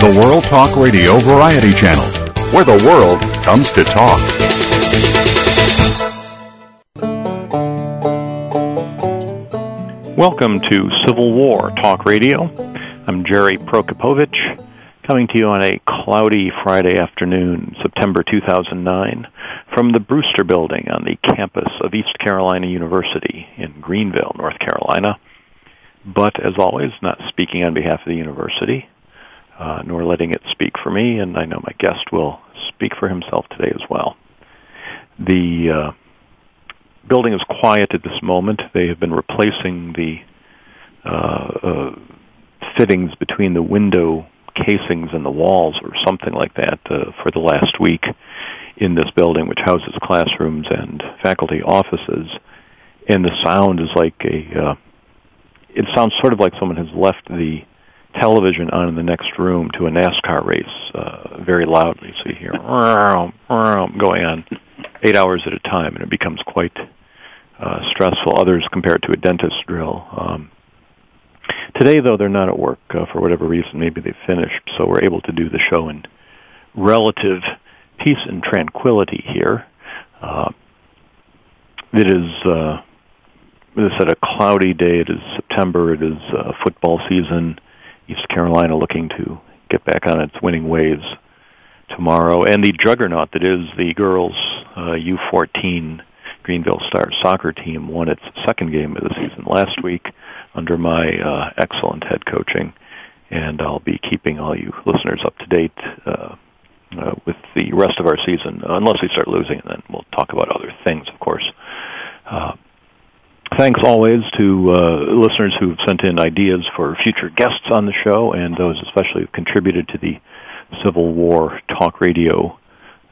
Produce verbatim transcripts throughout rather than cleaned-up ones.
The World Talk Radio Variety Channel, where the world comes to talk. Welcome to Civil War Talk Radio. I'm Jerry Prokopovich, coming to you on a cloudy Friday afternoon, September two thousand nine, from the Brewster Building on the campus of East Carolina University in Greenville, North Carolina. But as always, not speaking on behalf of the university, Uh, nor letting it speak for me, and I know my guest will speak for himself today as well. The uh, building is quiet at this moment. They have been replacing the uh, uh, fittings between the window casings and the walls or something like that uh, for the last week in this building, which houses classrooms and faculty offices. And the sound is like a, uh, it sounds sort of like someone has left the television on in the next room to a NASCAR race uh, very loudly, so you hear going on eight hours at a time, and it becomes quite uh, stressful. Others compared to a dentist drill. Um, today, though, they're not at work uh, for whatever reason. Maybe they finished, so we're able to do the show in relative peace and tranquility here. Uh, it is, uh, as I said, a cloudy day. It is September. It is uh, football season. East Carolina looking to get back on its winning ways tomorrow. And the juggernaut that is the girls' uh, U fourteen Greenville Stars soccer team won its second game of the season last week under my uh, excellent head coaching. And I'll be keeping all you listeners up to date uh, uh, with the rest of our season, unless we start losing, and then we'll talk about other things, of course. Uh, Thanks always to uh, listeners who have sent in ideas for future guests on the show, and those especially who contributed to the Civil War Talk Radio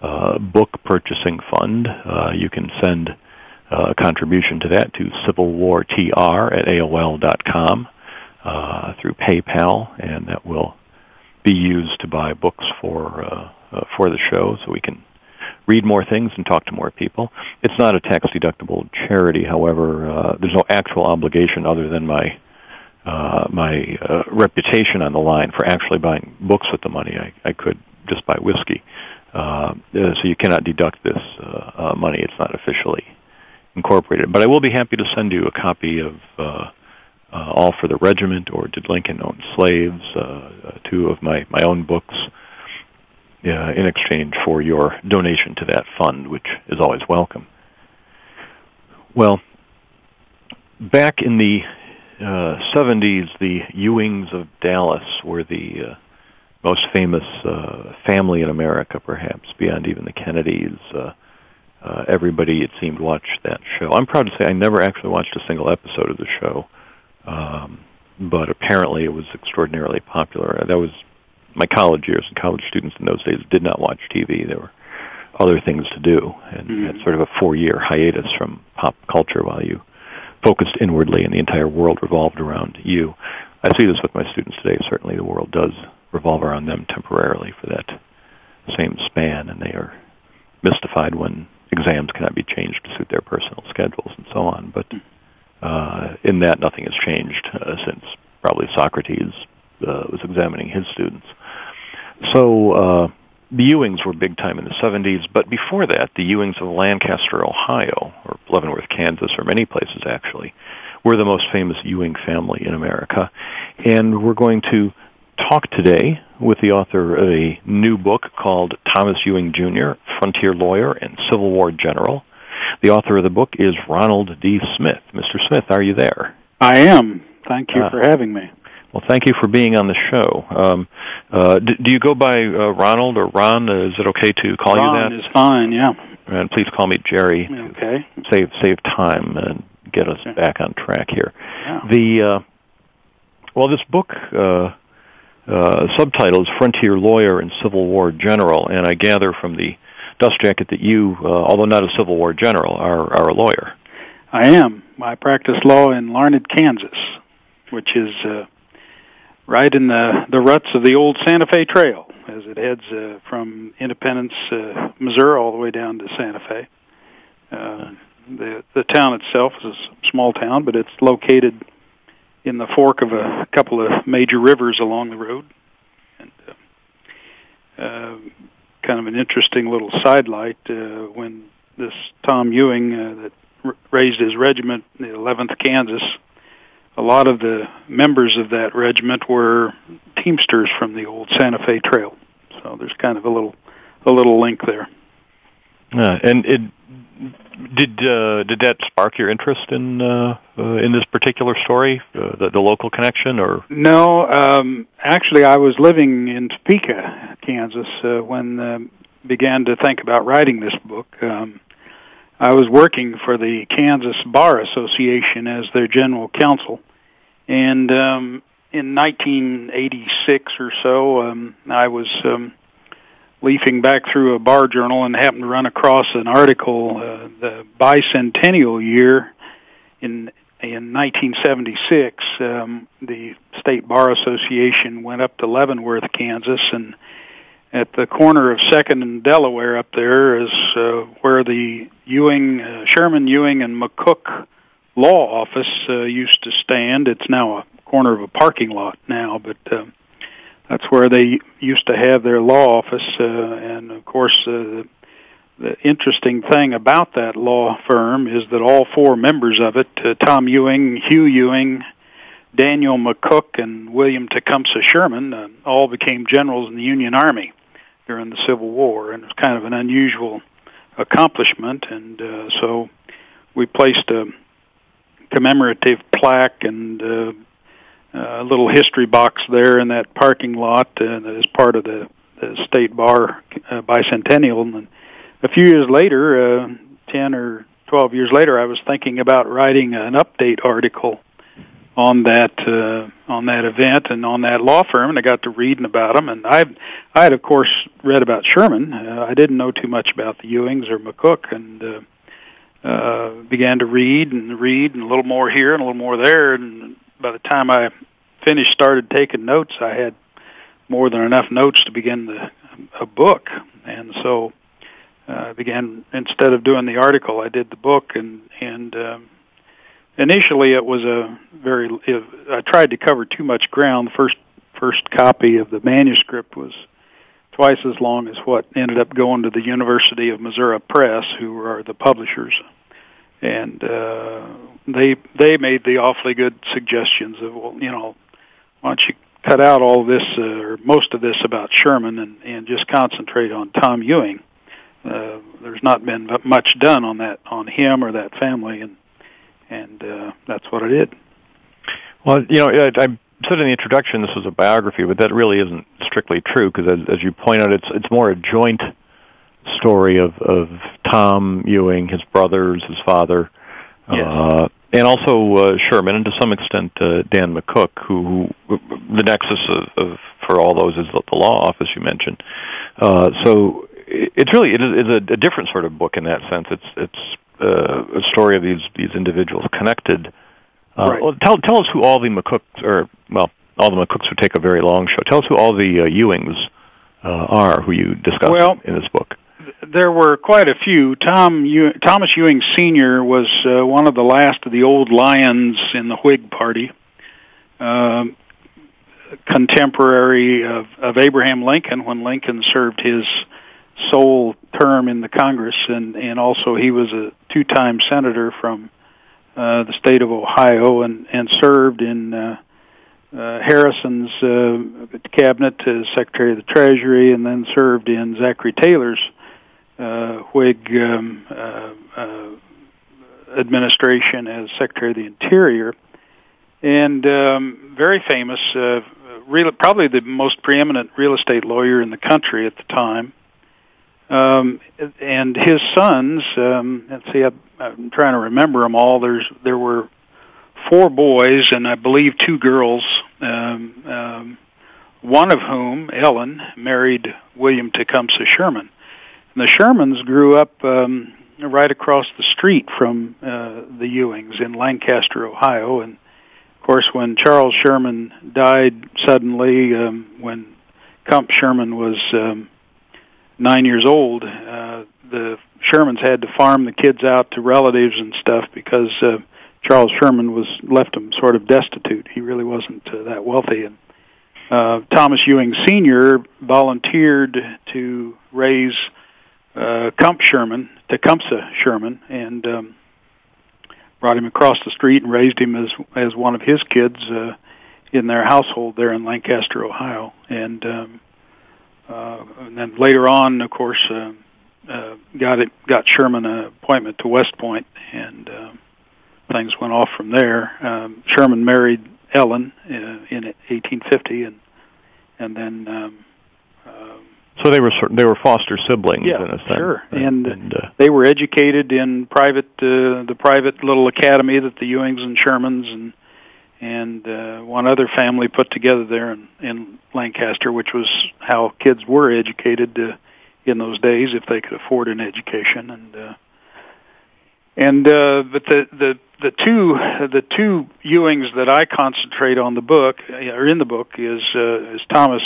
uh, book purchasing fund. Uh, you can send uh, a contribution to that to civil war t r at a o l dot com uh, through PayPal, and that will be used to buy books for uh, uh, for the show, so we can read more things and talk to more people. It's not a tax-deductible charity, however. Uh, there's no actual obligation other than my uh, my uh, reputation on the line for actually buying books with the money. I, I could just buy whiskey. Uh, so you cannot deduct this uh, uh, money. It's not officially incorporated. But I will be happy to send you a copy of uh, uh, All for the Regiment or Did Lincoln Own Slaves, uh, two of my, my own books, Uh, in exchange for your donation to that fund, which is always welcome. Well, back in the uh, seventies, the Ewings of Dallas were the uh, most famous uh, family in America, perhaps, beyond even the Kennedys. Uh, uh, everybody, it seemed, watched that show. I'm proud to say I never actually watched a single episode of the show, um, but apparently it was extraordinarily popular. That was my college years, and college students in those days did not watch T V. There were other things to do, and mm-hmm. had sort of a four-year hiatus from pop culture while you focused inwardly, and the entire world revolved around you. I see this with my students today. Certainly the world does revolve around them temporarily for that same span, and they are mystified when exams cannot be changed to suit their personal schedules and so on. But uh, in that, nothing has changed uh, since probably Socrates Uh, was examining his students. So uh, the Ewings were big time in the seventies, but before that, the Ewings of Lancaster, Ohio, or Leavenworth, Kansas, or many places actually, were the most famous Ewing family in America. And we're going to talk today with the author of a new book called Thomas Ewing Junior, Frontier Lawyer and Civil War General. The author of the book is Ronald D. Smith. Mister Smith, are you there? I am. Thank you uh, for having me. Well, thank you for being on the show. Um, uh, do, do you go by uh, Ronald or Ron? Uh, is it okay to call Ron you that? Ron is fine, yeah. And please call me Jerry. Okay. Save save time and get us yeah. back on track here. Yeah. The uh, Well, this book uh, uh, subtitle is Frontier Lawyer and Civil War General, and I gather from the dust jacket that you, uh, although not a Civil War general, are, are a lawyer. I am. I practice law in Larned, Kansas, which is uh, right in the, the ruts of the old Santa Fe Trail, as it heads uh, from Independence, uh, Missouri, all the way down to Santa Fe. Uh, the, the town itself is a small town, but it's located in the fork of a couple of major rivers along the road. And uh, uh, kind of an interesting little sidelight, uh, when this Tom Ewing uh, that r- raised his regiment, the eleventh Kansas, a lot of the members of that regiment were teamsters from the old Santa Fe Trail. So there's kind of a little a little link there. Uh, and it, did uh, did that spark your interest in uh, uh, in this particular story, uh, the, the local connection, or no? Um, actually, I was living in Topeka, Kansas, uh, when uh, began to think about writing this book. Um, I was working for the Kansas Bar Association as their general counsel, and um, in nineteen eighty-six or so, um, I was um, leafing back through a bar journal and happened to run across an article, uh, the bicentennial year in in nineteen seventy-six. Um, the State Bar Association went up to Leavenworth, Kansas, and at the corner of Second and Delaware up there is uh, where the Ewing, uh, Sherman, Ewing, and McCook law office uh, used to stand. It's now a corner of a parking lot now, but uh, that's where they used to have their law office. Uh, and, of course, uh, the interesting thing about that law firm is that all four members of it, uh, Tom Ewing, Hugh Ewing, Daniel McCook, and William Tecumseh Sherman, uh, all became generals in the Union Army during the Civil War, and it was kind of an unusual accomplishment, and uh, so we placed a commemorative plaque and uh, a little history box there in that parking lot uh, that is part of the, the State Bar uh, Bicentennial. And a few years later, uh, ten or twelve years later, I was thinking about writing an update article on that uh, on that event and on that law firm, and I got to reading about them. And I I had, of course, read about Sherman. Uh, I didn't know too much about the Ewings or McCook, and uh, uh, began to read and read, and a little more here and a little more there. And by the time I finished, started taking notes, I had more than enough notes to begin the, a book. And so uh, I began, instead of doing the article, I did the book, and, and um, initially, it was a very. It, I tried to cover too much ground. The first first copy of the manuscript was twice as long as what ended up going to the University of Missouri Press, who are the publishers, and uh, they they made the awfully good suggestions of, well, you know, why don't you cut out all this uh, or most of this about Sherman and, and just concentrate on Tom Ewing. Uh, there's not been much done on that on him or that family, and. And uh, that's what I did. Well, you know, I, I said in the introduction this was a biography, but that really isn't strictly true because, as, as you point out, it's it's more a joint story of, of Tom Ewing, his brothers, his father, yes. uh, and also uh, Sherman, and to some extent uh, Dan McCook, who, who the nexus of, of for all those is the law office you mentioned. Uh, so it's really it is a, a different sort of book in that sense. It's it's. Uh, a story of these these individuals connected. Uh, right. Well, tell tell us who all the McCooks, or well, all the McCooks would take a very long show. Tell us who all the uh, Ewings uh, are, who you discuss well, in this book. There were quite a few. Tom Ew- Thomas Ewing Senior was uh, one of the last of the old lions in the Whig Party, uh, contemporary of, of Abraham Lincoln when Lincoln served his sole term in the Congress, and, and also he was a two-time senator from uh, the state of Ohio, and, and served in uh, uh, Harrison's uh, cabinet as Secretary of the Treasury, and then served in Zachary Taylor's uh, Whig um, uh, uh, administration as Secretary of the Interior, and um, very famous, uh, real, probably the most preeminent real estate lawyer in the country at the time. Um, and his sons, um, let's see, I'm, I'm trying to remember them all. There's, there were four boys and I believe two girls um, um, one of whom, Ellen, married William Tecumseh Sherman. And the Shermans grew up um, right across the street from uh, the Ewings in Lancaster, Ohio. And, of course, when Charles Sherman died suddenly, um, when Comp Sherman was um, nine years old, uh, the Shermans had to farm the kids out to relatives and stuff because uh, Charles Sherman was left them sort of destitute. He really wasn't uh, that wealthy. And uh, Thomas Ewing Senior volunteered to raise uh, Comp Sherman, Tecumseh Sherman, and um, brought him across the street and raised him as as one of his kids uh, in their household there in Lancaster, Ohio. And, um, uh, and then later on, of course, uh, Uh, got it. Got Sherman an appointment to West Point, and uh, things went off from there. Um, Sherman married Ellen uh, in eighteen fifty, and and then um, uh, so they were they were foster siblings. Yeah, in a sense. Sure. And, and, and uh, they were educated in private uh, the private little academy that the Ewings and Shermans and and uh, one other family put together there in, in Lancaster, which was how kids were educated. Uh, in those days, if they could afford an education, and uh, and uh, but the, the the two the two Ewings that I concentrate on the book or in the book is uh, is Thomas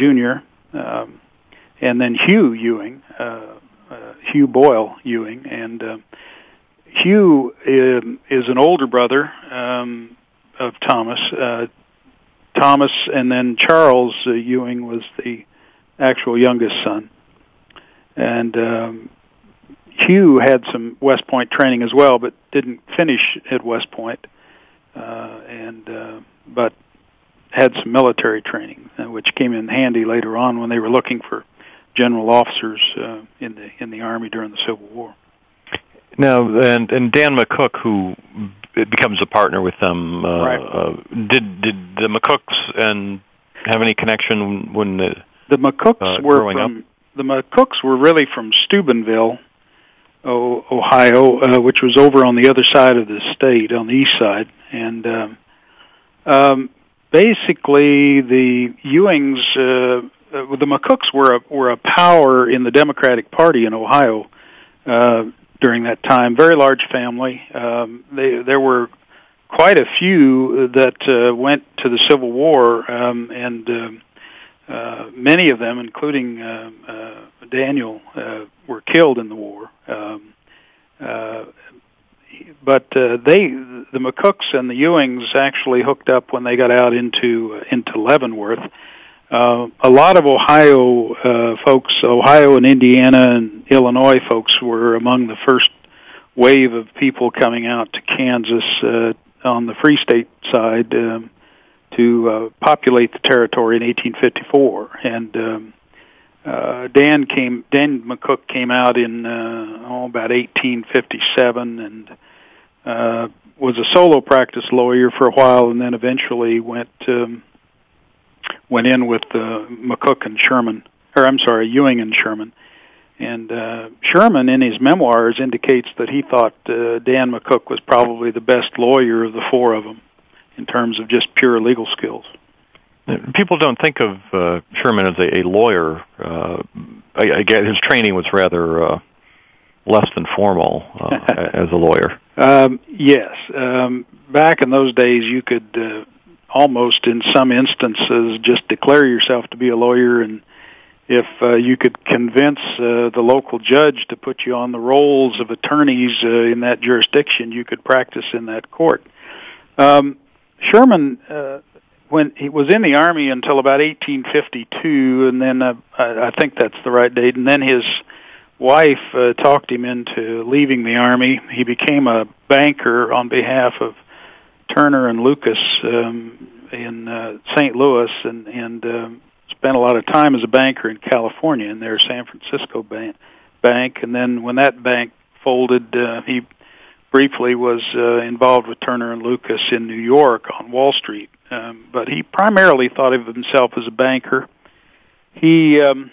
Junior Um, and then Hugh Ewing, uh, uh, Hugh Boyle Ewing, and uh, Hugh is an older brother um, of Thomas. Uh, Thomas and then Charles uh, Ewing was the actual youngest son. And um, Hugh had some West Point training as well, but didn't finish at West Point, uh, and uh, but had some military training, which came in handy later on when they were looking for general officers uh, in the in the Army during the Civil War. Now, and and Dan McCook, who becomes a partner with them, uh, right. uh, did did the McCooks and have any connection when the the McCooks uh, were from up? The McCooks were really from Steubenville, Ohio, uh, which was over on the other side of the state, on the east side. And um, um, basically, the Ewings, uh, uh, the McCooks were a, were a power in the Democratic Party in Ohio uh, during that time. Very large family. Um, they, there were quite a few that uh, went to the Civil War um, and. Uh, Uh, many of them, including uh, uh, Daniel, uh, were killed in the war. Um, uh, but uh, they, the McCooks and the Ewings, actually hooked up when they got out into uh, into Leavenworth. Uh, a lot of Ohio uh, folks, Ohio and Indiana and Illinois folks, were among the first wave of people coming out to Kansas uh, on the Free State side. Um, to uh, populate the territory in eighteen fifty-four, and um, uh, Dan came. Dan McCook came out in uh, oh, about eighteen fifty-seven, and uh, was a solo practice lawyer for a while, and then eventually went um, went in with uh, McCook and Sherman, or I'm sorry, Ewing and Sherman. And uh, Sherman, in his memoirs, indicates that he thought uh, Dan McCook was probably the best lawyer of the four of them, in terms of just pure legal skills. People don't think of uh, Sherman as a, a lawyer. Uh, I, I guess his training was rather uh, less than formal uh, as a lawyer. Um, yes. Um, back in those days, you could uh, almost, in some instances, just declare yourself to be a lawyer, and if uh, you could convince uh, the local judge to put you on the rolls of attorneys uh, in that jurisdiction, you could practice in that court. Um Sherman, uh, when he was in the Army until about eighteen fifty-two, and then uh, I think that's the right date, and then his wife uh, talked him into leaving the Army. He became a banker on behalf of Turner and Lucas um, in uh, Saint Louis, and, and uh, spent a lot of time as a banker in California in their San Francisco ban- bank. And then when that bank folded, uh, he briefly was uh, involved with Turner and Lucas in New York on Wall Street, um, but he primarily thought of himself as a banker. He um,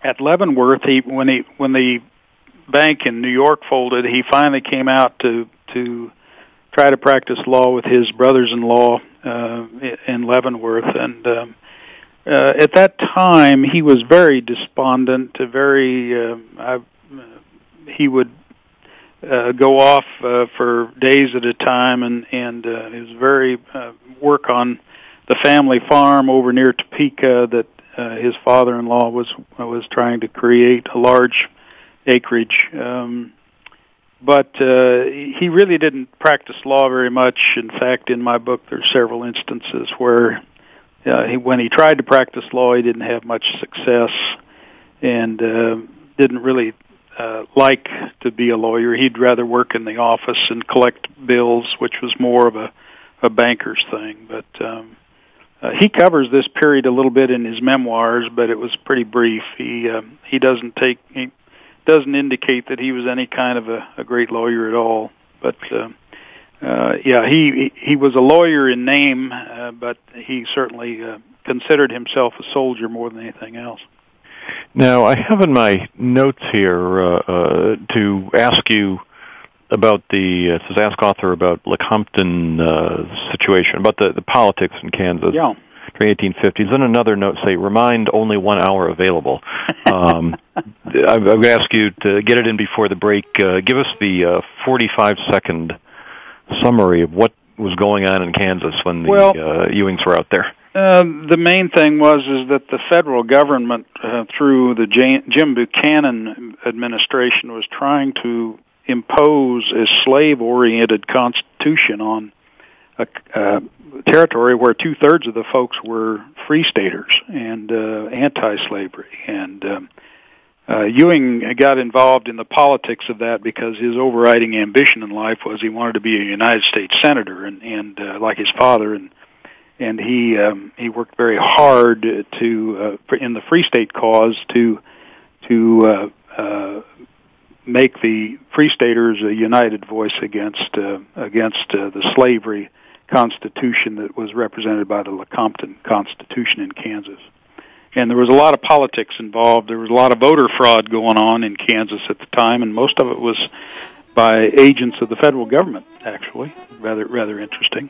at Leavenworth, he when he when the bank in New York folded, he finally came out to to try to practice law with his brothers-in-law uh, in Leavenworth. And um, uh, at that time, he was very despondent, very, uh, I, he would uh, go off uh, for days at a time, and, and uh, his very uh, work on the family farm over near Topeka that uh, his father-in-law was was trying to create, a large acreage. Um, but uh, he really didn't practice law very much. In fact, in my book, there's several instances where uh, he, when he tried to practice law, he didn't have much success and uh, didn't really uh, like to be a lawyer. He'd rather work in the office and collect bills, which was more of a, a banker's thing. But um, uh, he covers this period a little bit in his memoirs, but it was pretty brief. He uh, he doesn't take... He, doesn't indicate that he was any kind of a, a great lawyer at all. But, uh, uh, yeah, he he was a lawyer in name, uh, but he certainly uh, considered himself a soldier more than anything else. Now, I have in my notes here uh, uh, to ask you about the, uh, it says ask author about Lecompton uh, situation, about the, the politics in Kansas. Yeah. eighteen fifties. Then another note say, remind only one hour available. Um, I'm going to ask you to get it in before the break. Uh, give us the forty-five second uh, summary of what was going on in Kansas when the well, uh, Ewings were out there. Uh, the main thing was is that the federal government, uh, through the Jan- Jim Buchanan administration, was trying to impose a slave-oriented constitution on a uh, territory where two-thirds of the folks were free staters and uh, anti-slavery. And um, uh, Ewing got involved in the politics of that because his overriding ambition in life was he wanted to be a United States senator, and, and uh, like his father, and and he um, he worked very hard to uh, in the free state cause to to uh, uh, make the free staters a united voice against uh, against uh, the slavery Constitution that was represented by the Lecompton Constitution in Kansas. And there was a lot of politics involved. There was a lot of voter fraud going on in Kansas at the time, and most of it was by agents of the federal government, actually. Rather rather interesting.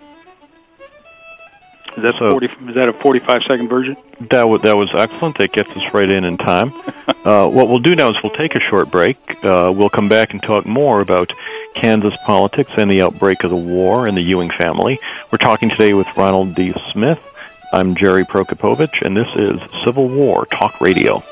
Is that, so, forty, is that a forty-five second version? That was, that was excellent. That gets us right in in time. uh, what we'll do now is we'll take a short break. Uh, we'll come back and talk more about Kansas politics and the outbreak of the war and the Ewing family. We're talking today with Ronald D. Smith. I'm Jerry Prokopovich, and this is Civil War Talk Radio.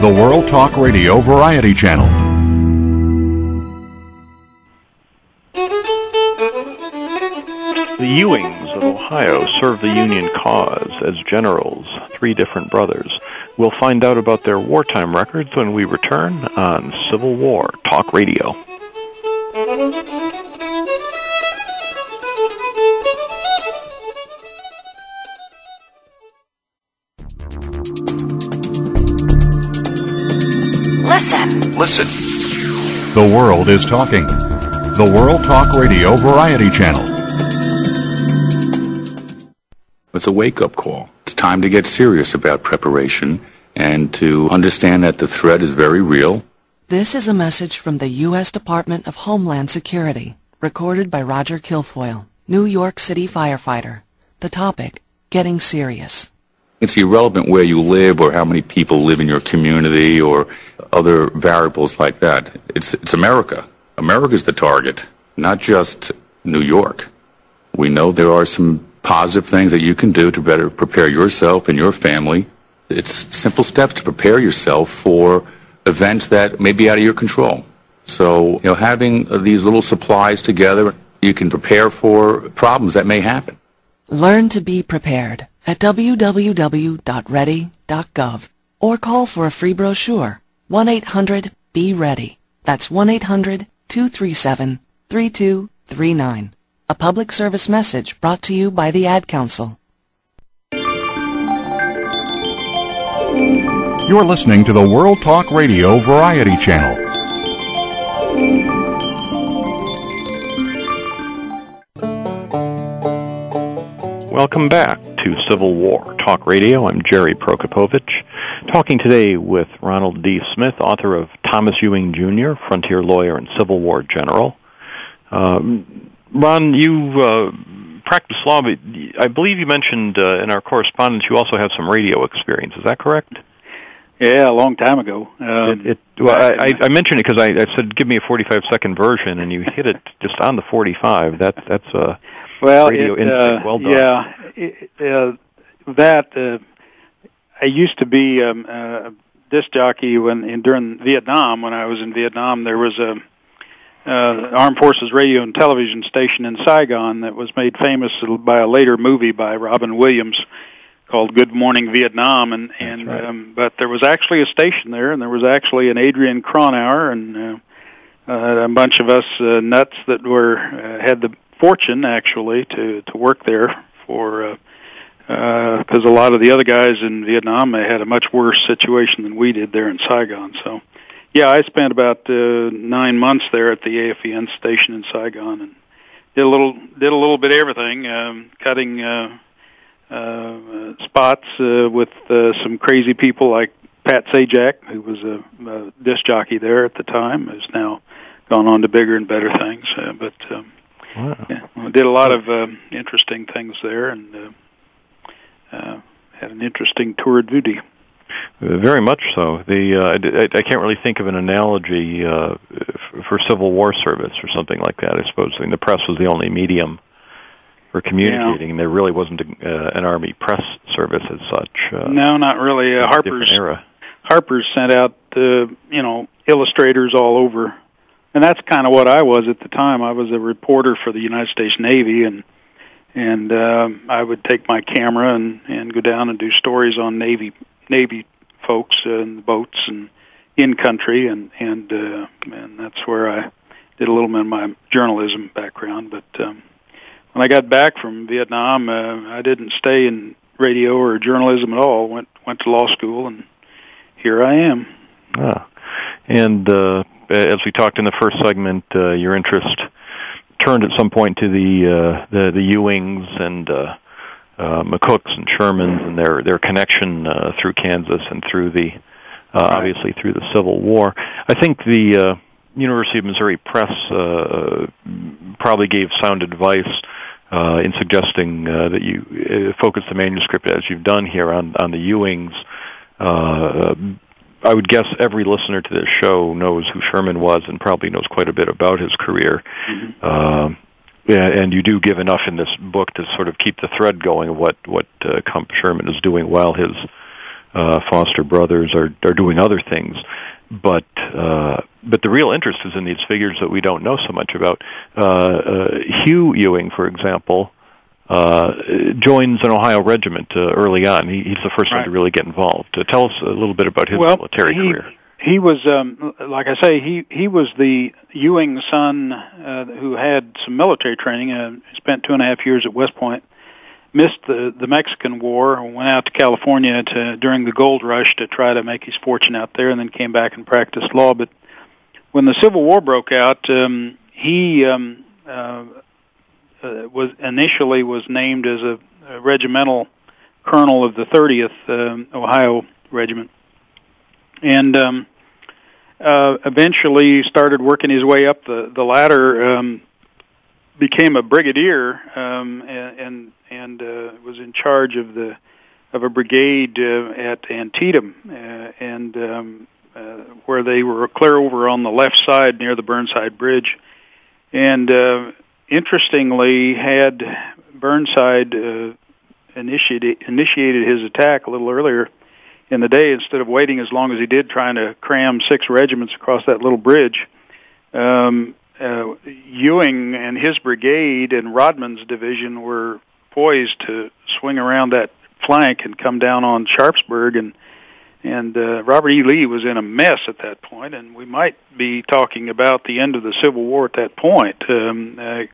The World Talk Radio Variety Channel. The Ewings of Ohio served the Union cause as generals, three different brothers. We'll find out about their wartime records when we return on Civil War Talk Radio. Listen. Listen. The world is talking. The World Talk Radio Variety Channel. It's a wake-up call. It's time to get serious about preparation and to understand that the threat is very real. This is a message from the U S Department of Homeland Security, recorded by Roger Kilfoyle, New York City firefighter. The topic, getting serious. It's irrelevant where you live or how many people live in your community or other variables like that. It's it's America. America's the target, not just New York. We know there are some positive things that you can do to better prepare yourself and your family. It's simple steps to prepare yourself for events that may be out of your control. So, you know, having these little supplies together, you can prepare for problems that may happen. Learn to be prepared at w w w dot ready dot gov or call for a free brochure, one eight hundred B ready. That's one eight hundred two three seven three two three nine. A public service message brought to you by the Ad Council. You're listening to the World Talk Radio Variety Channel. Welcome back to Civil War Talk Radio. I'm Jerry Prokopovich, talking today with Ronald D. Smith, author of Thomas Ewing Junior, Frontier Lawyer and Civil War General. Um, Ron, you uh, practice law, but I believe you mentioned uh, in our correspondence you also have some radio experience. Is that correct? Yeah, a long time ago. Um, it, it, well, I, I mentioned it because I, I said, give me a forty-five second version, and you hit it just on the forty-five. That, that's a... Uh, Well, it, uh, well done. yeah, it, uh, that uh, I used to be um, a disc jockey when in, during Vietnam. When I was in Vietnam, there was a uh, Armed Forces radio and television station in Saigon that was made famous by a later movie by Robin Williams called "Good Morning Vietnam." And, and right. um, but there was actually a station there, and there was actually an Adrian Cronauer and uh, uh, a bunch of us uh, nuts that were uh, had the fortune actually to to work there for uh, uh, 'cause a lot of the other guys in Vietnam, they had a much worse situation than we did there in Saigon. So yeah, I spent about uh, nine months there at the A F E N station in Saigon and did a little did a little bit of everything, um, cutting uh, uh, spots uh, with uh, some crazy people like Pat Sajak, who was a, a disc jockey there at the time, who's now gone on to bigger and better things. Uh, but um, Wow. Yeah, well, did a lot of um, interesting things there, and uh, uh, had an interesting tour of duty. Uh, very much so. The uh, I, I can't really think of an analogy uh, for Civil War service or something like that. I suppose I mean, the press was the only medium for communicating, yeah. and there really wasn't a, uh, an Army press service as such. Uh, no, not really. Uh, Harper's era. Harper's sent out uh, you know illustrators all over. And that's kind of what I was at the time. I was a reporter for the United States Navy, and and uh, I would take my camera and, and go down and do stories on Navy Navy folks and boats and in country, and and uh, and that's where I did a little bit of my journalism background. But um, when I got back from Vietnam, uh, I didn't stay in radio or journalism at all. Went went to law school, and here I am. Ah, and. Uh... As we talked in the first segment, uh, your interest turned at some point to the uh, the, the Ewings and uh, uh, McCooks and Shermans and their their connection uh, through Kansas and through the uh, obviously through the Civil War. I think the uh, University of Missouri Press uh, probably gave sound advice uh, in suggesting uh, that you focus the manuscript as you've done here on on the Ewings. Uh, I would guess every listener to this show knows who Sherman was and probably knows quite a bit about his career. Mm-hmm. Uh, and you do give enough in this book to sort of keep the thread going of what, what uh, Comp Sherman is doing while his uh, foster brothers are, are doing other things. But uh, but the real interest is in these figures that we don't know so much about. Uh, uh, Hugh Ewing, for example, uh, joins an Ohio regiment uh, early on. He, he's the first right. one to really get involved. Uh, tell us a little bit about his well, military he, career. He was, um, like I say, he, he was the Ewing son uh, who had some military training, uh, spent two and a half years at West Point, missed the, the Mexican War, went out to California to, during the gold rush to try to make his fortune out there, and then came back and practiced law. But when the Civil War broke out, um, he... Um, uh, Uh, was initially was named as a, a regimental colonel of the thirtieth um, Ohio Regiment, and um, uh, eventually started working his way up the the ladder. Um, became a brigadier um, and and uh, was in charge of the of a brigade uh, at Antietam, uh, and um, uh, where they were clear over on the left side near the Burnside Bridge, and. Uh, Interestingly, had Burnside uh, initiated, initiated his attack a little earlier in the day, instead of waiting as long as he did, trying to cram six regiments across that little bridge, um, uh, Ewing and his brigade and Rodman's division were poised to swing around that flank and come down on Sharpsburg, and and uh, Robert E. Lee was in a mess at that point, and we might be talking about the end of the Civil War at that point. Um, uh,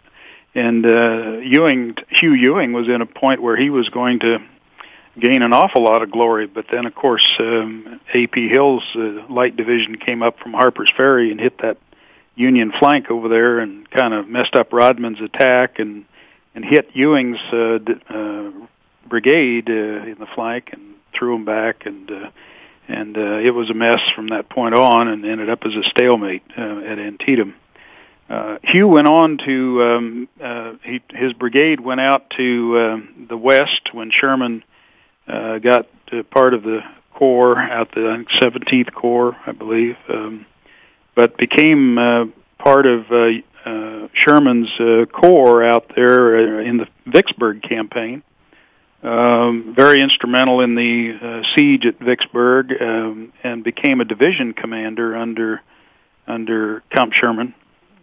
And uh, Ewing, Hugh Ewing was in a point where he was going to gain an awful lot of glory. But then, of course, um, A P Hill's uh, light division came up from Harper's Ferry and hit that Union flank over there and kind of messed up Rodman's attack and, and hit Ewing's uh, d- uh, brigade uh, in the flank and threw him back, and uh, and uh, it was a mess from that point on, and ended up as a stalemate uh, at Antietam. Uh, Hugh went on to um, uh, he, his brigade went out to uh, the west when Sherman uh, got to part of the corps out the seventeenth Corps, I believe, um, but became uh, part of uh, uh, Sherman's uh, corps out there in the Vicksburg campaign. Um, very instrumental in the uh, siege at Vicksburg, um, and became a division commander under under Comp Sherman.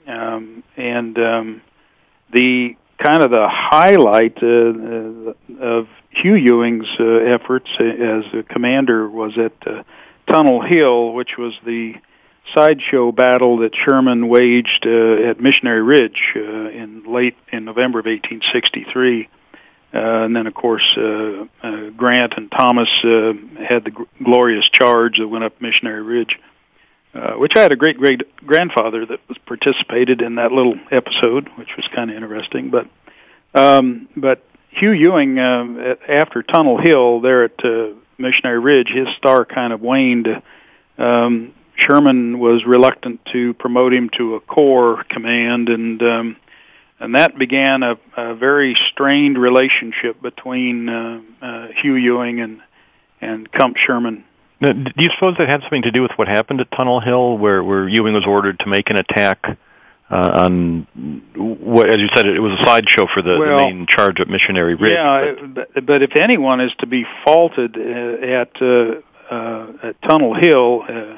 Um, and um, the kind of the highlight uh, of Hugh Ewing's uh, efforts as a commander was at uh, Tunnel Hill, which was the sideshow battle that Sherman waged uh, at Missionary Ridge uh, in late in November of eighteen sixty-three. Uh, and then, of course, uh, uh, Grant and Thomas uh, had the g- glorious charge that went up Missionary Ridge. Uh, which I had a great great grandfather that was participated in that little episode, which was kind of interesting. But um, but Hugh Ewing, um, at, after Tunnel Hill there at uh, Missionary Ridge, his star kind of waned. Um, Sherman was reluctant to promote him to a corps command, and um, and that began a, a very strained relationship between uh, uh, Hugh Ewing and and Comp Sherman. Now, do you suppose that had something to do with what happened at Tunnel Hill, where, where Ewing was ordered to make an attack uh, on, what, as you said, it was a sideshow for the, well, the main charge at Missionary Ridge? Yeah, but, but, but if anyone is to be faulted at, uh, uh, at Tunnel Hill, uh,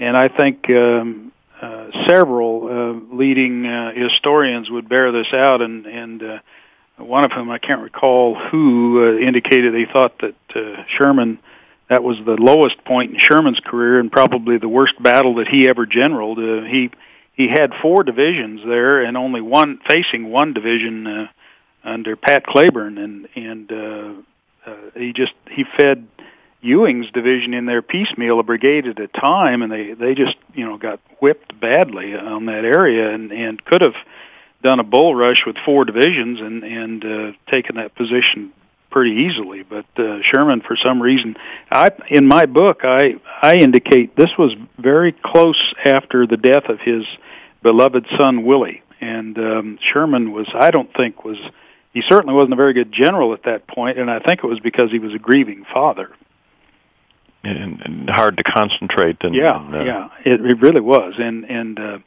and I think um, uh, several uh, leading uh, historians would bear this out, and, and uh, one of whom, I can't recall who, uh, indicated they thought that uh, Sherman... that was the lowest point in Sherman's career, and probably the worst battle that he ever generaled. Uh, he he had four divisions there, and only one facing one division uh, under Pat Claiborne, and and uh, uh, he just he fed Ewing's division in their piecemeal a brigade at a time, and they, they just you know got whipped badly on that area, and, and could have done a bull rush with four divisions and and uh, taken that position pretty easily, but uh, Sherman, for some reason, I in my book, I I indicate this was very close after the death of his beloved son Willie, and um, Sherman was, I don't think was, he certainly wasn't a very good general at that point, and I think it was because he was a grieving father. And, and hard to concentrate. And, yeah, and, uh... yeah, it, it really was, and and uh,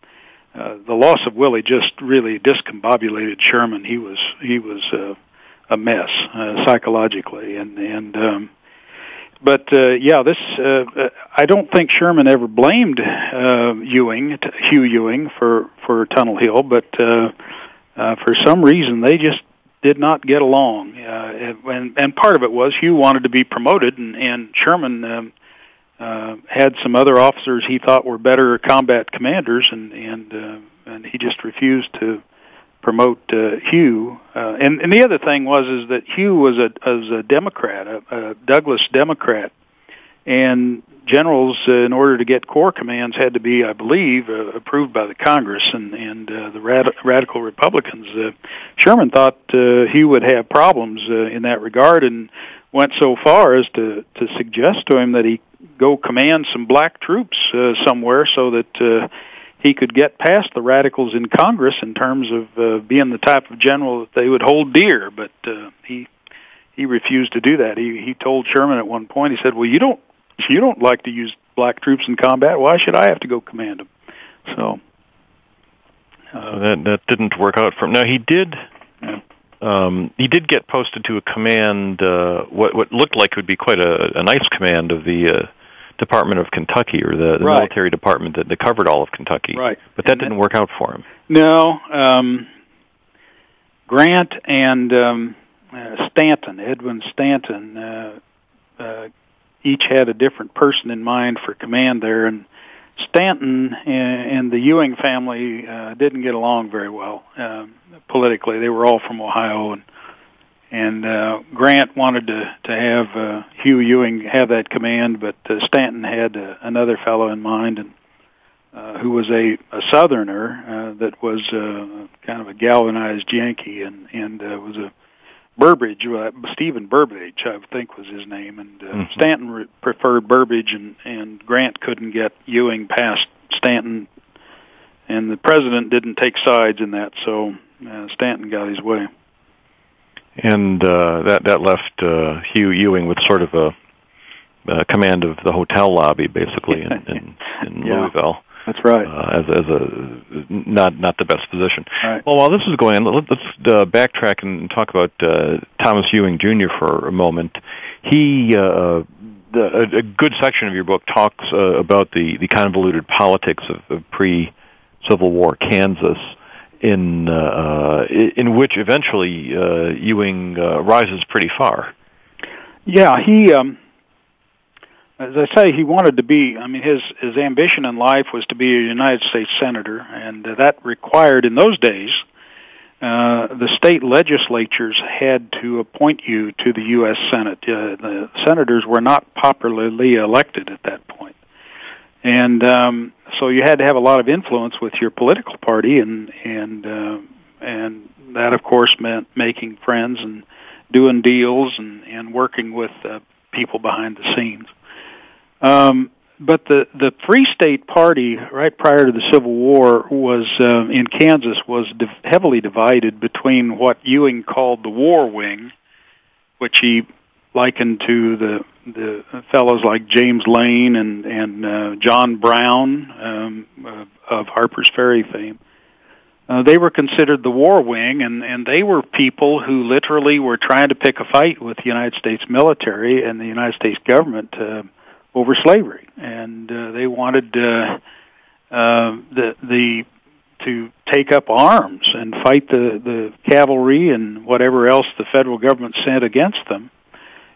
uh, the loss of Willie just really discombobulated Sherman. He was he was. Uh, a mess uh, psychologically, and and um, but uh, yeah, this uh, I don't think Sherman ever blamed uh, Ewing, Hugh Ewing, for, for Tunnel Hill, but uh, uh, for some reason they just did not get along, uh, and and part of it was Hugh wanted to be promoted, and, and Sherman um, uh, had some other officers he thought were better combat commanders, and and uh, and he just refused to promote uh, Hugh, uh, and, and the other thing was is that Hugh was a was a Democrat, a, a Douglas Democrat, and generals, uh, in order to get corps commands, had to be, I believe, uh, approved by the Congress, and and uh, the rad- radical Republicans. Uh, Sherman thought uh, Hugh would have problems uh, in that regard, and went so far as to, to suggest to him that he go command some black troops uh, somewhere so that Uh, he could get past the radicals in Congress in terms of uh, being the type of general that they would hold dear, but uh, he he refused to do that. He he told Sherman at one point, he said, "Well, you don't you don't like to use black troops in combat. Why should I have to go command them?" So uh, that that didn't work out for him. Now he did yeah. um, he did get posted to a command, uh, what what looked like would be quite a, a nice command of the Uh, Department of Kentucky, or the, the right. military department that, that covered all of Kentucky. Right. But that and didn't that, work out for him. No. Um, Grant and um, uh, Stanton, Edwin Stanton, uh, uh, each had a different person in mind for command there, and Stanton and, and the Ewing family uh, didn't get along very well uh, politically. They were all from Ohio, and And uh, Grant wanted to to have uh, Hugh Ewing have that command, but uh, Stanton had uh, another fellow in mind, and uh, who was a, a Southerner uh, that was uh, kind of a galvanized Yankee, and, and uh, was a Burbage, uh, Stephen Burbage, I think was his name, and uh, mm-hmm. Stanton re- preferred Burbage, and, and Grant couldn't get Ewing past Stanton, and the president didn't take sides in that, so uh, Stanton got his way. And uh, that, that left uh, Hugh Ewing with sort of a uh, command of the hotel lobby, basically, in, in, in yeah. Louisville. That's right. Uh, as, as a not not the best position. Right. Well, while this is going on, let's uh, backtrack and talk about uh, Thomas Ewing Junior for a moment. He, uh, the, a good section of your book talks uh, about the, the convoluted politics of, of pre-Civil War Kansas, in uh, in which eventually uh, Ewing uh, rises pretty far. Yeah, he. Um As I say, he wanted to be, I mean, his, his ambition in life was to be a United States Senator, and that required, in those days, uh, the state legislatures had to appoint you to the U S Senate. Uh, the senators were not popularly elected at that point. And um, so you had to have a lot of influence with your political party, and, and, uh, and that, of course, meant making friends and doing deals and, and working with uh, people behind the scenes. Um, but the, the Free State Party, right prior to the Civil War, was uh, in Kansas was div- heavily divided between what Ewing called the War Wing, which he likened to the the fellows like James Lane and and uh, John Brown um, of, of Harper's Ferry fame. Uh, they were considered the War Wing, and, and they were people who literally were trying to pick a fight with the United States military and the United States government Uh, over slavery, and uh, they wanted uh, uh, the the to take up arms and fight the, the cavalry and whatever else the federal government sent against them.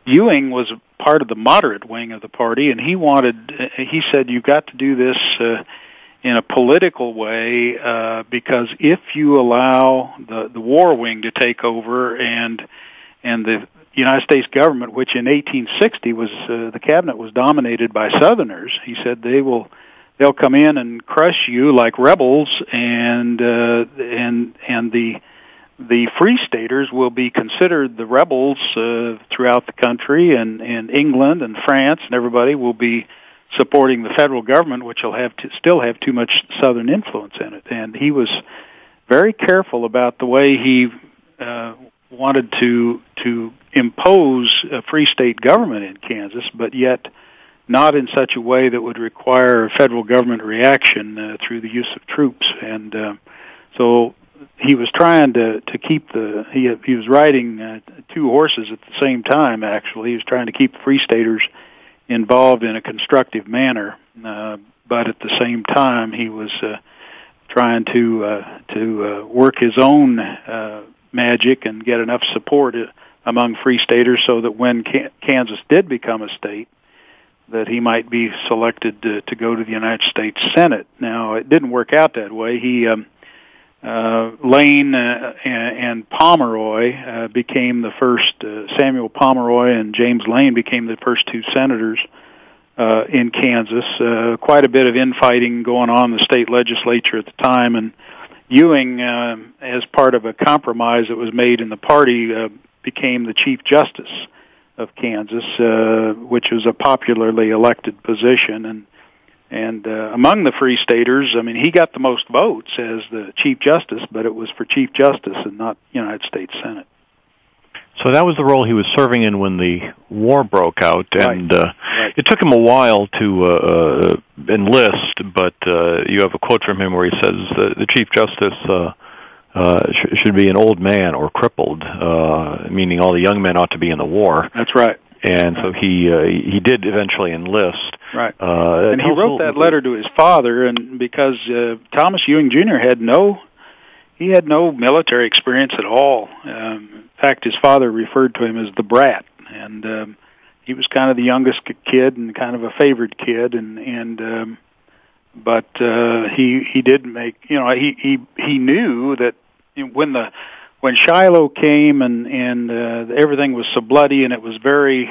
Ewing was part of the moderate wing of the party, and he wanted. He said, "You've got to do this uh, in a political way uh, because if you allow the, the war wing to take over and and the United States government, which in eighteen sixty was uh, the cabinet was dominated by Southerners," he said, they will they'll come in and crush you like rebels, and uh, and and the the Free Staters will be considered the rebels uh, throughout the country, and, and England and France and everybody will be supporting the federal government, which will have to, still have too much Southern influence in it. And he was very careful about the way he uh, wanted to to. impose a free state government in Kansas, but yet not in such a way that would require a federal government reaction uh, through the use of troops. And uh, so he was trying to, to keep the, he, he was riding uh, two horses at the same time, actually. He was trying to keep free staters involved in a constructive manner, uh, but at the same time he was uh, trying to uh, to uh, work his own uh, magic and get enough support uh, among free staters so that when Kansas did become a state, that he might be selected to, to go to the United States Senate. Now, it didn't work out that way. He, um, uh, Lane uh, and, and Pomeroy uh, became the first, uh, Samuel Pomeroy and James Lane became the first two senators uh, in Kansas. Uh, quite a bit of infighting going on in the state legislature at the time, and Ewing, uh, as part of a compromise that was made in the party, uh, became the Chief Justice of Kansas, uh, which was a popularly elected position. And and uh, among the Free Staters, I mean, he got the most votes as the Chief Justice, but it was for Chief Justice and not United States Senate. So that was the role he was serving in when the war broke out, and right. Uh, right. It took him a while to uh, enlist, but uh, you have a quote from him where he says, the, the Chief Justice... Uh, Uh, sh- should be an old man or crippled, uh, meaning all the young men ought to be in the war. That's right. And so he uh, he did eventually enlist. Right. Uh, and he wrote that letter to his father, and because uh, Thomas Ewing Junior had no he had no military experience at all. Um, in fact, his father referred to him as the brat, and um, he was kind of the youngest kid and kind of a favored kid, and and. Um, But uh, he he did make, you know, he he, he knew that when the when Shiloh came and and uh, everything was so bloody and it was very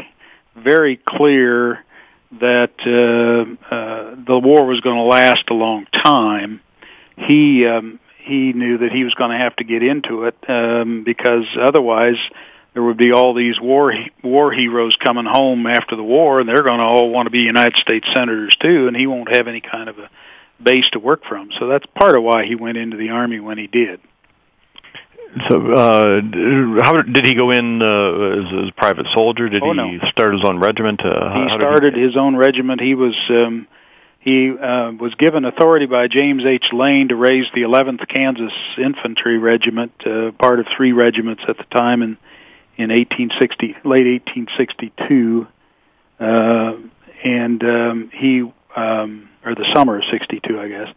very clear that uh, uh, the war was going to last a long time, he um, he knew that he was going to have to get into it um, because otherwise there would be all these war war heroes coming home after the war, and they're going to all want to be United States senators too, and he won't have any kind of a base to work from. So that's part of why he went into the Army when he did. So, uh, how did he go in uh, as a private soldier? Did oh, no. he start his own regiment? Uh, he started he... his own regiment. He was um, he uh, was given authority by James H. Lane to raise the eleventh Kansas Infantry Regiment, uh, part of three regiments at the time, in in eighteen sixty, late eighteen sixty-two, uh, and um, he um, or the summer of sixty-two, I guess.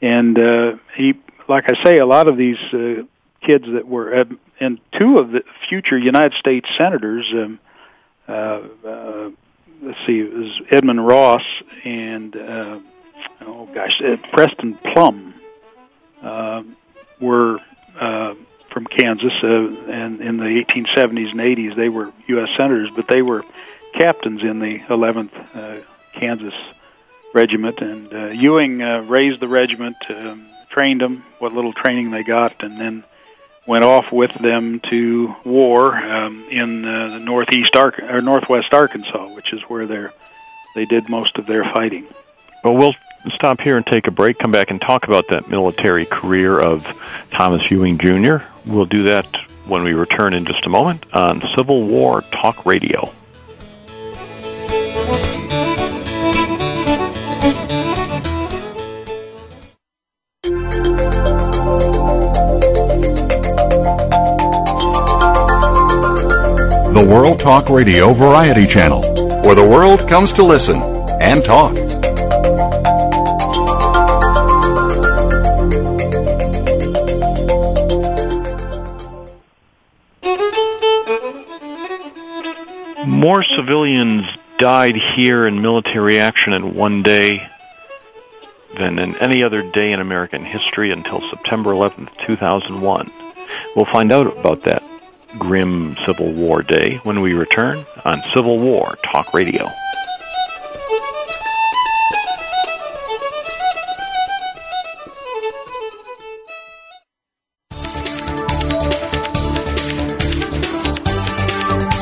And uh, he, like I say, a lot of these. Uh, kids that were, uh, and two of the future United States senators, um, uh, uh, let's see, it was Edmund Ross and, uh, oh gosh, uh, Preston Plum uh, were uh, from Kansas, uh, and in the eighteen seventies and eighties they were U S senators, but they were captains in the eleventh uh, Kansas Regiment, and uh, Ewing uh, raised the regiment, um, trained them, what little training they got, and then went off with them to war um, in uh, the northeast Ar- or northwest Arkansas, which is where they they did most of their fighting. Well, we'll stop here and take a break. Come back and talk about that military career of Thomas Ewing Junior We'll do that when we return in just a moment on Civil War Talk Radio. The World Talk Radio Variety Channel, where the world comes to listen and talk. More civilians died here in military action in one day than in any other day in American history until September eleventh, two thousand one. We'll find out about that grim Civil War day when we return on Civil War Talk Radio.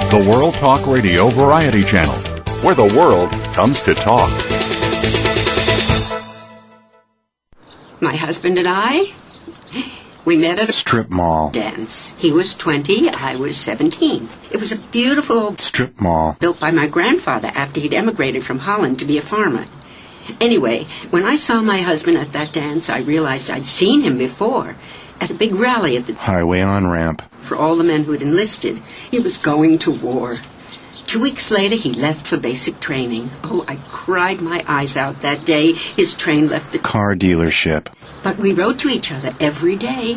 The World Talk Radio Variety Channel, where the world comes to talk. My husband and I, we met at a strip mall dance. He was twenty, I was seventeen. It was a beautiful strip mall built by my grandfather after he'd emigrated from Holland to be a farmer. Anyway, when I saw my husband at that dance, I realized I'd seen him before at a big rally at the highway on-ramp for all the men who'd enlisted. He was going to war. Two weeks later, he left for basic training. Oh, I cried my eyes out that day. His train left the car dealership. But we rode to each other every day.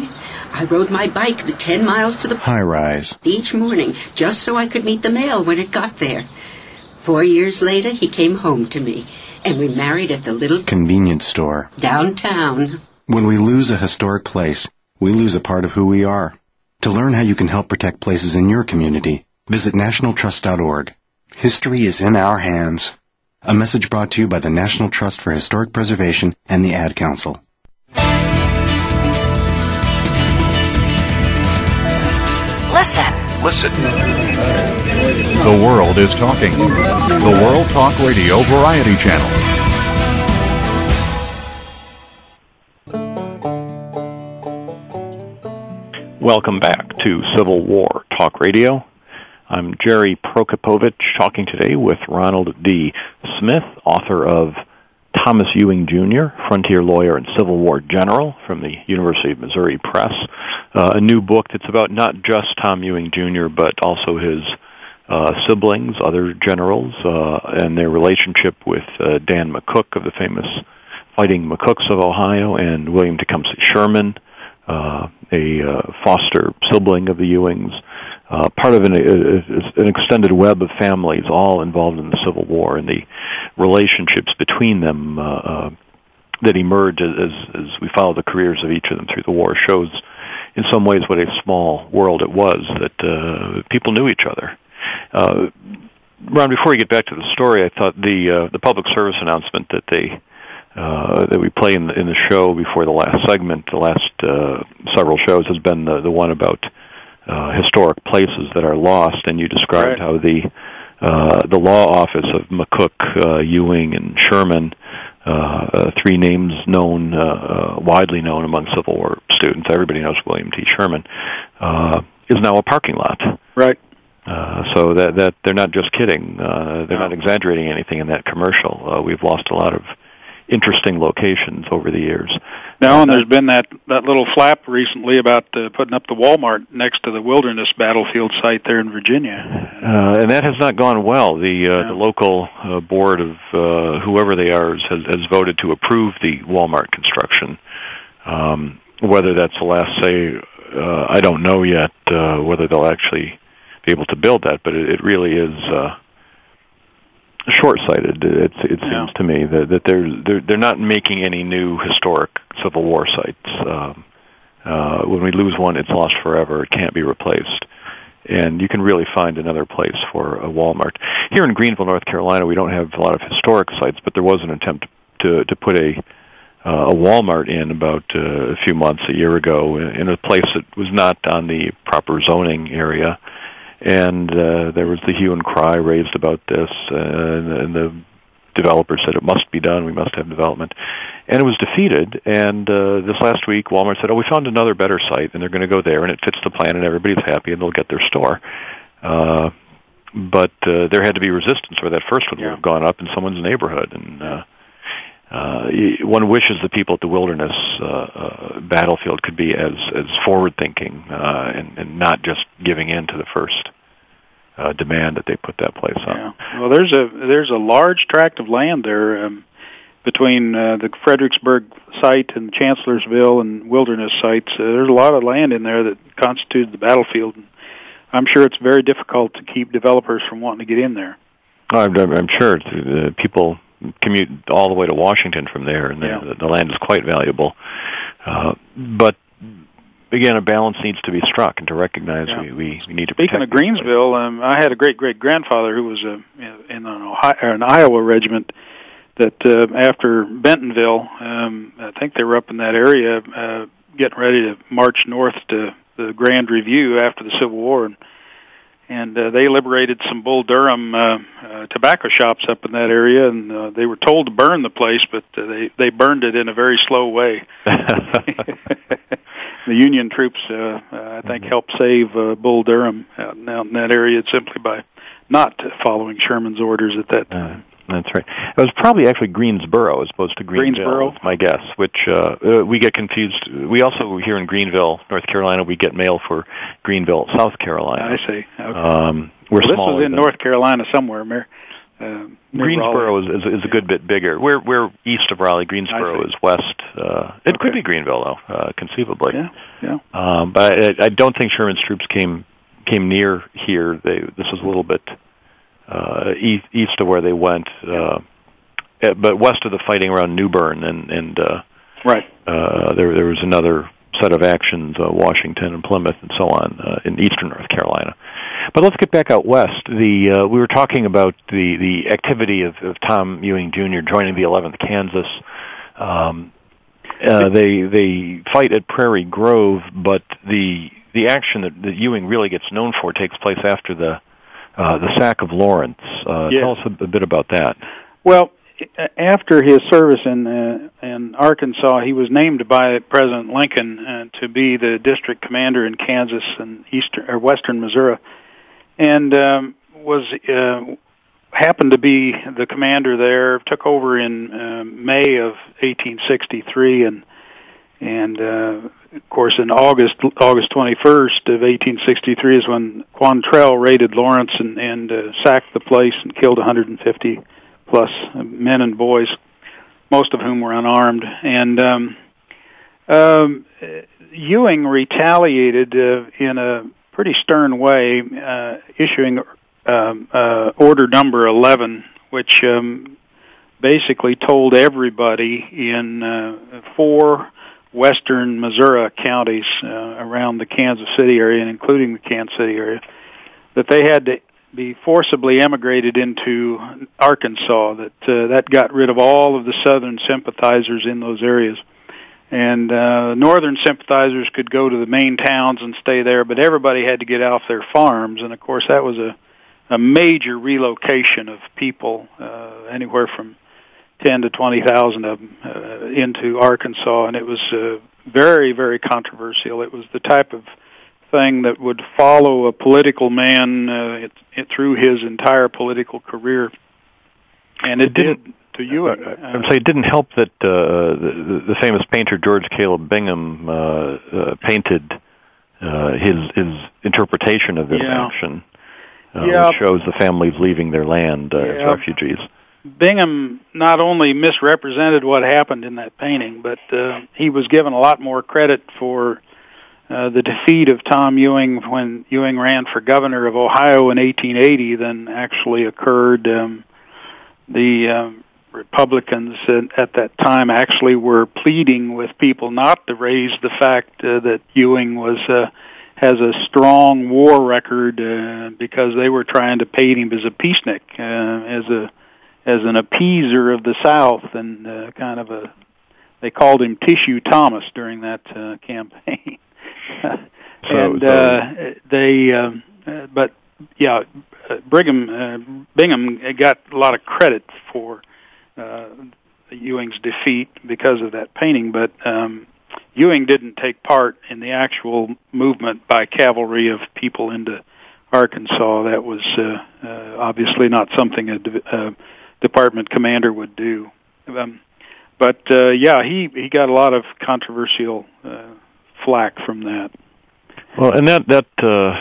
I rode my bike the ten miles to the high-rise each morning, just so I could meet the mail when it got there. Four years later, he came home to me, and we married at the little convenience store downtown. When we lose a historic place, we lose a part of who we are. To learn how you can help protect places in your community, visit national trust dot org. History is in our hands. A message brought to you by the National Trust for Historic Preservation and the Ad Council. Listen. Listen. The world is talking. The World Talk Radio Variety Channel. Welcome back to Civil War Talk Radio. I'm Jerry Prokopovich, talking today with Ronald D. Smith, author of Thomas Ewing Junior, Frontier Lawyer and Civil War General, from the University of Missouri Press, uh, a new book that's about not just Tom Ewing Junior, but also his uh, siblings, other generals, uh, and their relationship with uh, Dan McCook of the famous Fighting McCooks of Ohio, and William Tecumseh Sherman, uh, a uh, foster sibling of the Ewings, uh, part of an, uh, an extended web of families all involved in the Civil War, and the relationships between them uh, uh, that emerge as, as we follow the careers of each of them through the war shows in some ways what a small world it was, that uh, people knew each other. Uh, Ron, before you get back to the story, I thought the uh, the public service announcement that they uh, that we play in the, in the show before the last segment, the last uh, several shows, has been the, the one about uh, historic places that are lost, and you described right. how the uh, the law office of McCook, uh, Ewing, and Sherman, uh, three names known, uh, widely known among Civil War students, everybody knows William T. Sherman, uh, is now a parking lot. Right. Uh, so that that they're not just kidding. Uh, they're no. not exaggerating anything in that commercial. Uh, we've lost a lot of interesting locations over the years. Now, and there's been that, that little flap recently about uh, putting up the Walmart next to the Wilderness Battlefield site there in Virginia. Uh, and that has not gone well. The uh, yeah. the local uh, board of uh, whoever they are has, has voted to approve the Walmart construction. Um, whether that's the last say, uh, I don't know yet, uh, whether they'll actually be able to build that, but it, it really is uh, short-sighted. It, it yeah. seems to me that, that they're, they're they're not making any new historic Civil War sites. Um, uh, when we lose one, it's lost forever. It can't be replaced, and you can really find another place for a Walmart. Here in Greenville, North Carolina, we don't have a lot of historic sites, but there was an attempt to to put a Uh, a Walmart in about uh, a few months, a year ago, in a place that was not on the proper zoning area. And uh, there was the hue and cry raised about this, uh, and the developer said it must be done, we must have development. And it was defeated, and uh, this last week Walmart said, oh, we found another better site, and they're going to go there, and it fits the plan, and everybody's happy, and they'll get their store. Uh, but uh, there had to be resistance, or that first one yeah. would have gone up in someone's neighborhood, and... Uh, Uh, one wishes the people at the Wilderness uh, uh, Battlefield could be as, as forward-thinking uh, and, and not just giving in to the first uh, demand that they put that place on. Yeah. Well, there's a there's a large tract of land there um, between uh, the Fredericksburg site and Chancellorsville and Wilderness sites. Uh, there's a lot of land in there that constitutes the battlefield. I'm sure it's very difficult to keep developers from wanting to get in there. I'm, I'm sure uh, people... commute all the way to Washington from there, and yeah. the, the land is quite valuable. Uh, but, again, a balance needs to be struck, and to recognize yeah. we, we, we need to Speaking protect. Speaking of Greensville, um, I had a great-great-grandfather who was a, in an, Ohio, an Iowa regiment that uh, after Bentonville, um, I think they were up in that area uh, getting ready to march north to the Grand Review after the Civil War, and And uh, they liberated some Bull Durham uh, uh, tobacco shops up in that area, and uh, they were told to burn the place, but uh, they, they burned it in a very slow way. The Union troops, uh, uh, I think, helped save uh, Bull Durham out, out in that area simply by not following Sherman's orders at that time. Uh, that's right. It was probably actually Greensboro as opposed to Greenville, Greensboro, my guess, which uh, uh, we get confused. We also, here in Greenville, North Carolina, we get mail for Greenville, South Carolina. I see. Okay. Um, we're well, smaller. This is in than North Carolina somewhere, Mayor. Uh, Greensboro is, is, is a good bit bigger. We're we're east of Raleigh. Greensboro is west. Uh, it okay. could be Greenville, though, uh, conceivably. Yeah, yeah. Um, but I, I don't think Sherman's troops came came near here. They, this is a little bit uh, east, east of where they went, uh, at, but west of the fighting around New Bern, and and uh, right. Uh, there there was another set of actions, uh, Washington and Plymouth and so on, uh, in eastern North Carolina. But let's get back out west. The uh, we were talking about the, the activity of, of Tom Ewing Junior joining the eleventh Kansas. Um, uh, they they fight at Prairie Grove, but the the action that, that Ewing really gets known for takes place after the uh, the sack of Lawrence. Uh, yeah. Tell us a, a bit about that. Well, after his service in uh, in Arkansas, he was named by President Lincoln uh, to be the district commander in Kansas and eastern or western Missouri, and um, was uh, happened to be the commander there. Took over in uh, May of eighteen sixty-three, and and uh, of course in August August twenty-first of eighteen sixty-three is when Quantrell raided Lawrence and and uh, sacked the place and killed one hundred fifty. Plus men and boys, most of whom were unarmed. And um, um, Ewing retaliated uh, in a pretty stern way, uh, issuing um, uh, Order Number eleven, which um, basically told everybody in uh, four western Missouri counties uh, around the Kansas City area, and including the Kansas City area, that they had to be forcibly emigrated into Arkansas. That uh, that got rid of all of the Southern sympathizers in those areas. And uh, Northern sympathizers could go to the main towns and stay there, but everybody had to get off their farms. And, of course, that was a, a major relocation of people, uh, anywhere from ten to twenty thousand of them uh, into Arkansas. And it was uh, very, very controversial. It was the type of thing that would follow a political man uh, it, it, through his entire political career. And it, it did. did. To you, uh, I'm saying it didn't help that uh, the, the famous painter George Caleb Bingham uh, uh, painted uh, his his interpretation of this yeah. action, uh, yeah. which shows the families leaving their land uh, yeah. as refugees. Bingham not only misrepresented what happened in that painting, but uh, he was given a lot more credit for uh, the defeat of Tom Ewing when Ewing ran for governor of Ohio in eighteen eighty than actually occurred. Um, the um, Republicans at that time actually were pleading with people not to raise the fact uh, that Ewing was uh, has a strong war record uh, because they were trying to paint him as a peacenik, uh, as a as an appeaser of the South, and uh, kind of a they called him Tissue Thomas during that uh, campaign. and uh, they, uh, but yeah, Brigham uh, Bingham got a lot of credit for Uh, Ewing's defeat because of that painting, but um, Ewing didn't take part in the actual movement by cavalry of people into Arkansas. That was uh, uh, obviously not something a de- uh, department commander would do. Um, but uh, yeah, he, he got a lot of controversial uh, flack from that. Well, and that, that uh,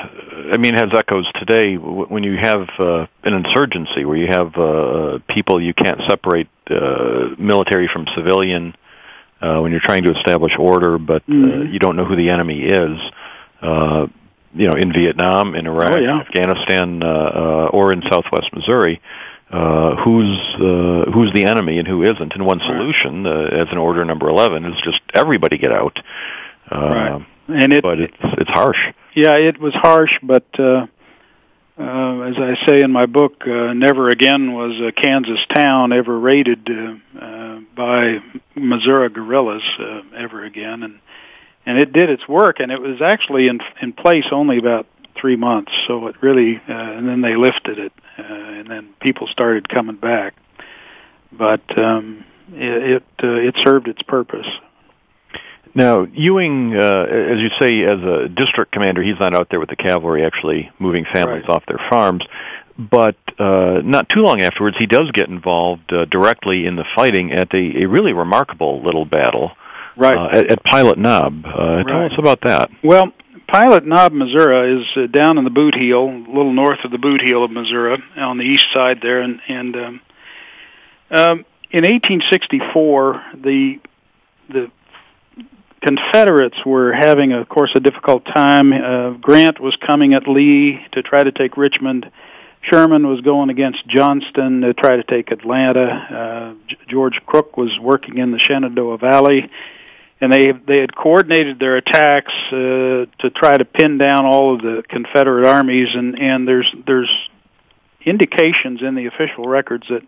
I mean, has echoes today when you have uh, an insurgency where you have uh, people you can't separate uh, military from civilian uh, when you're trying to establish order, but uh, mm-hmm. you don't know who the enemy is, uh, you know, in Vietnam, in Iraq, oh, yeah. Afghanistan, uh, uh, or in southwest Missouri. Uh, who's uh, who's the enemy and who isn't? And one solution, uh, as in Order Number eleven, is just everybody get out. Uh, right. And it, but it's it's harsh. Yeah, it was harsh, but uh, uh, as I say in my book, uh, never again was a Kansas town ever raided uh, uh, by Missouri guerrillas uh, ever again. And and it did its work, and it was actually in in place only about three months. So it really, uh, and then they lifted it, uh, and then people started coming back. But um, it it, uh, it served its purpose. Now, Ewing, uh, as you say, as a district commander, he's not out there with the cavalry actually moving families right. off their farms. But uh, not too long afterwards, he does get involved uh, directly in the fighting at a, a really remarkable little battle right. uh, at, at Pilot Knob. Uh, right. Tell us about that. Well, Pilot Knob, Missouri, is uh, down in the boot heel, a little north of the boot heel of Missouri, on the east side there. And, and um, um, in eighteen sixty-four, the the Confederates were having, of course, a difficult time. Uh, Grant was coming at Lee to try to take Richmond. Sherman was going against Johnston to try to take Atlanta. Uh, George Crook was working in the Shenandoah Valley. And they they had coordinated their attacks uh, to try to pin down all of the Confederate armies. And, and there's there's indications in the official records that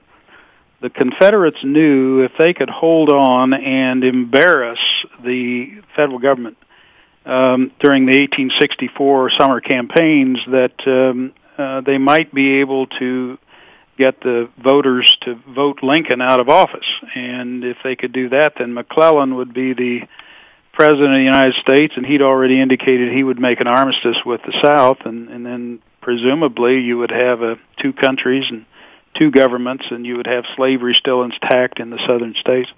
the Confederates knew if they could hold on and embarrass the federal government um, during the eighteen sixty-four summer campaigns, that um, uh, they might be able to get the voters to vote Lincoln out of office. And if they could do that, then McClellan would be the president of the United States, and he'd already indicated he would make an armistice with the South, and, and then presumably you would have uh, two countries and two governments, and you would have slavery still intact in the southern states.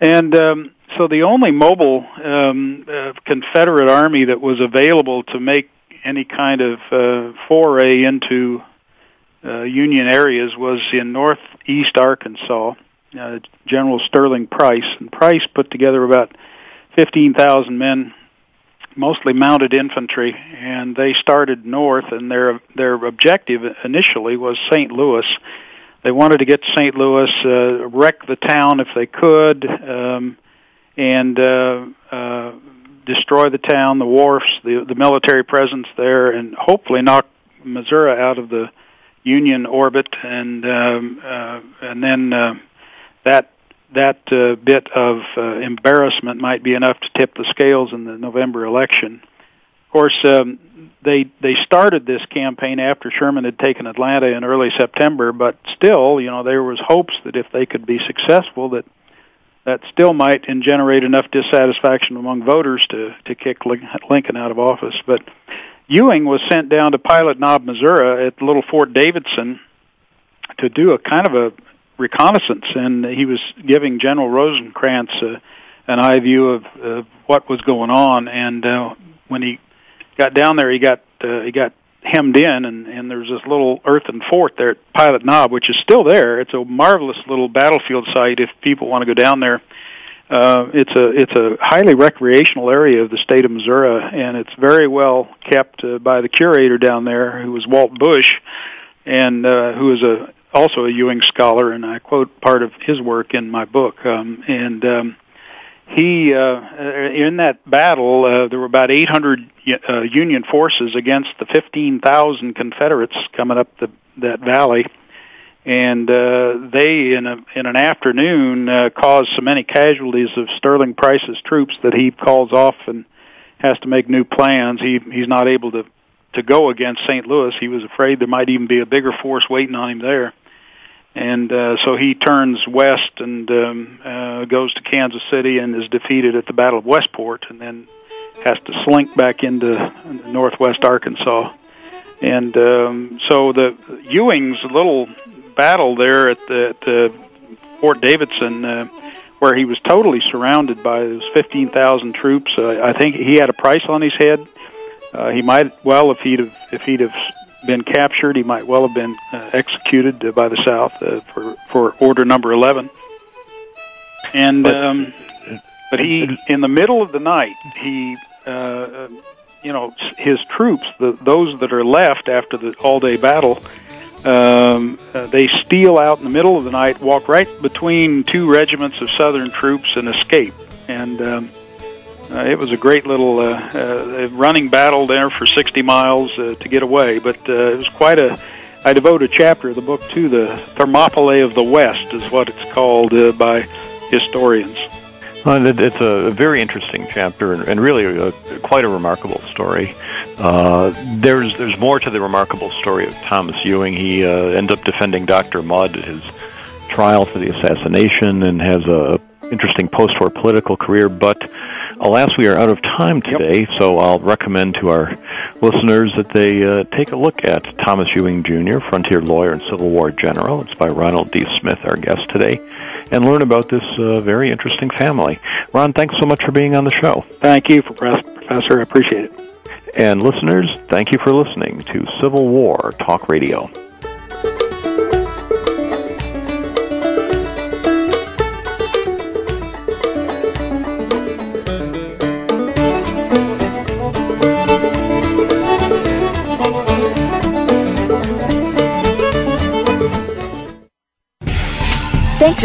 And um, so the only mobile um, uh, Confederate army that was available to make any kind of uh, foray into uh, Union areas was in northeast Arkansas, uh, General Sterling Price. And Price put together about fifteen thousand men, mostly mounted infantry, and they started north, and their their objective initially was Saint Louis. They wanted to get to Saint Louis, uh, wreck the town if they could, um, and uh, uh, destroy the town, the wharfs, the, the military presence there, and hopefully knock Missouri out of the Union orbit, and um, uh, and then uh, that that uh, bit of uh, embarrassment might be enough to tip the scales in the November election. Of course, um, they they started this campaign after Sherman had taken Atlanta in early September, but still, you know, there was hopes that if they could be successful, that that still might generate enough dissatisfaction among voters to to kick Lincoln out of office. But Ewing was sent down to Pilot Knob, Missouri, at little Fort Davidson to do a kind of a reconnaissance, and he was giving General Rosecrans uh, an eye view of uh, what was going on. And uh, when he got down there, he got uh, he got hemmed in, and, and there was this little earthen fort there at Pilot Knob, which is still there. It's a marvelous little battlefield site if people want to go down there. Uh, it's a it's a highly recreational area of the state of Missouri, and it's very well kept uh, by the curator down there, who was Walt Bush, and uh, who is a also a Ewing scholar, and I quote part of his work in my book. Um, and um, he uh, in that battle, uh, there were about eight hundred uh, Union forces against the fifteen thousand Confederates coming up the, that valley. And uh, they, in, a, in an afternoon, uh, caused so many casualties of Sterling Price's troops that he calls off and has to make new plans. He he's not able to, to go against Saint Louis. He was afraid there might even be a bigger force waiting on him there. And uh, so he turns west and um, uh, goes to Kansas City and is defeated at the Battle of Westport, and then has to slink back into northwest Arkansas. And um, so the Ewing's little battle there at the, at the Fort Davidson, uh, where he was totally surrounded by those fifteen thousand troops. Uh, I think he had a price on his head. Uh, he might well, if he'd have, if he'd have been captured, he might well have been uh, executed uh, by the South uh, for for Order Number eleven. And um, but he, in the middle of the night, he, uh, you know, his troops, the, those that are left after the all-day battle. Um, uh, they steal out in the middle of the night, walk right between two regiments of Southern troops, and escape. And um, uh, it was a great little uh, uh, running battle there for sixty miles uh, to get away. But uh, it was quite a. I devote a chapter of the book to the Thermopylae of the West, is what it's called uh, by historians. Well, it's a very interesting chapter, and really a, quite a remarkable story. Uh, there's there's more to the remarkable story of Thomas Ewing. He uh, ends up defending Doctor Mudd at his trial for the assassination, and has a interesting post-war political career. But alas, we are out of time today, yep. So I'll recommend to our listeners that they uh, take a look at Thomas Ewing Junior, Frontier Lawyer and Civil War General. It's by Ronald D. Smith, our guest today, and learn about this uh, very interesting family. Ron, thanks so much for being on the show. Thank you, Professor. I appreciate it. And listeners, thank you for listening to Civil War Talk Radio. Thanks